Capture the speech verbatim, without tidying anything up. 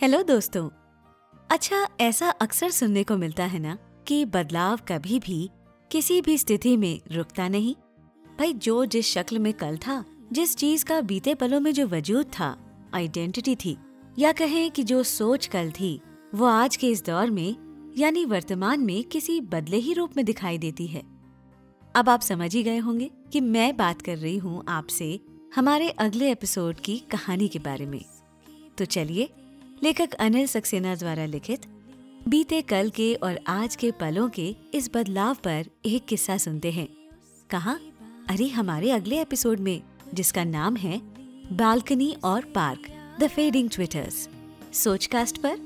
Hello दोस्तों। अच्छा, ऐसा अक्सर सुनने को मिलता है ना कि बदलाव कभी भी किसी भी स्थिति में रुकता नहीं। भाई, जो जिस शक्ल में कल था, जिस चीज का बीते पलों में जो वजूद था, आइडेंटिटी थी, या कहें कि जो सोच कल थी, वो आज के इस दौर में यानी वर्तमान में किसी बदले ही रूप में दिखाई देती है। अब आप समझ ही गए होंगे कि मैं बात कर रही हूँ आपसे हमारे अगले एपिसोड की कहानी के बारे में। तो चलिए, लेखक अनिल सक्सेना द्वारा लिखित बीते कल के और आज के पलों के इस बदलाव पर एक किस्सा सुनते हैं। कहाँ? अरे, हमारे अगले एपिसोड में, जिसका नाम है बालकनी और park, the fading twitters, Sochcast पर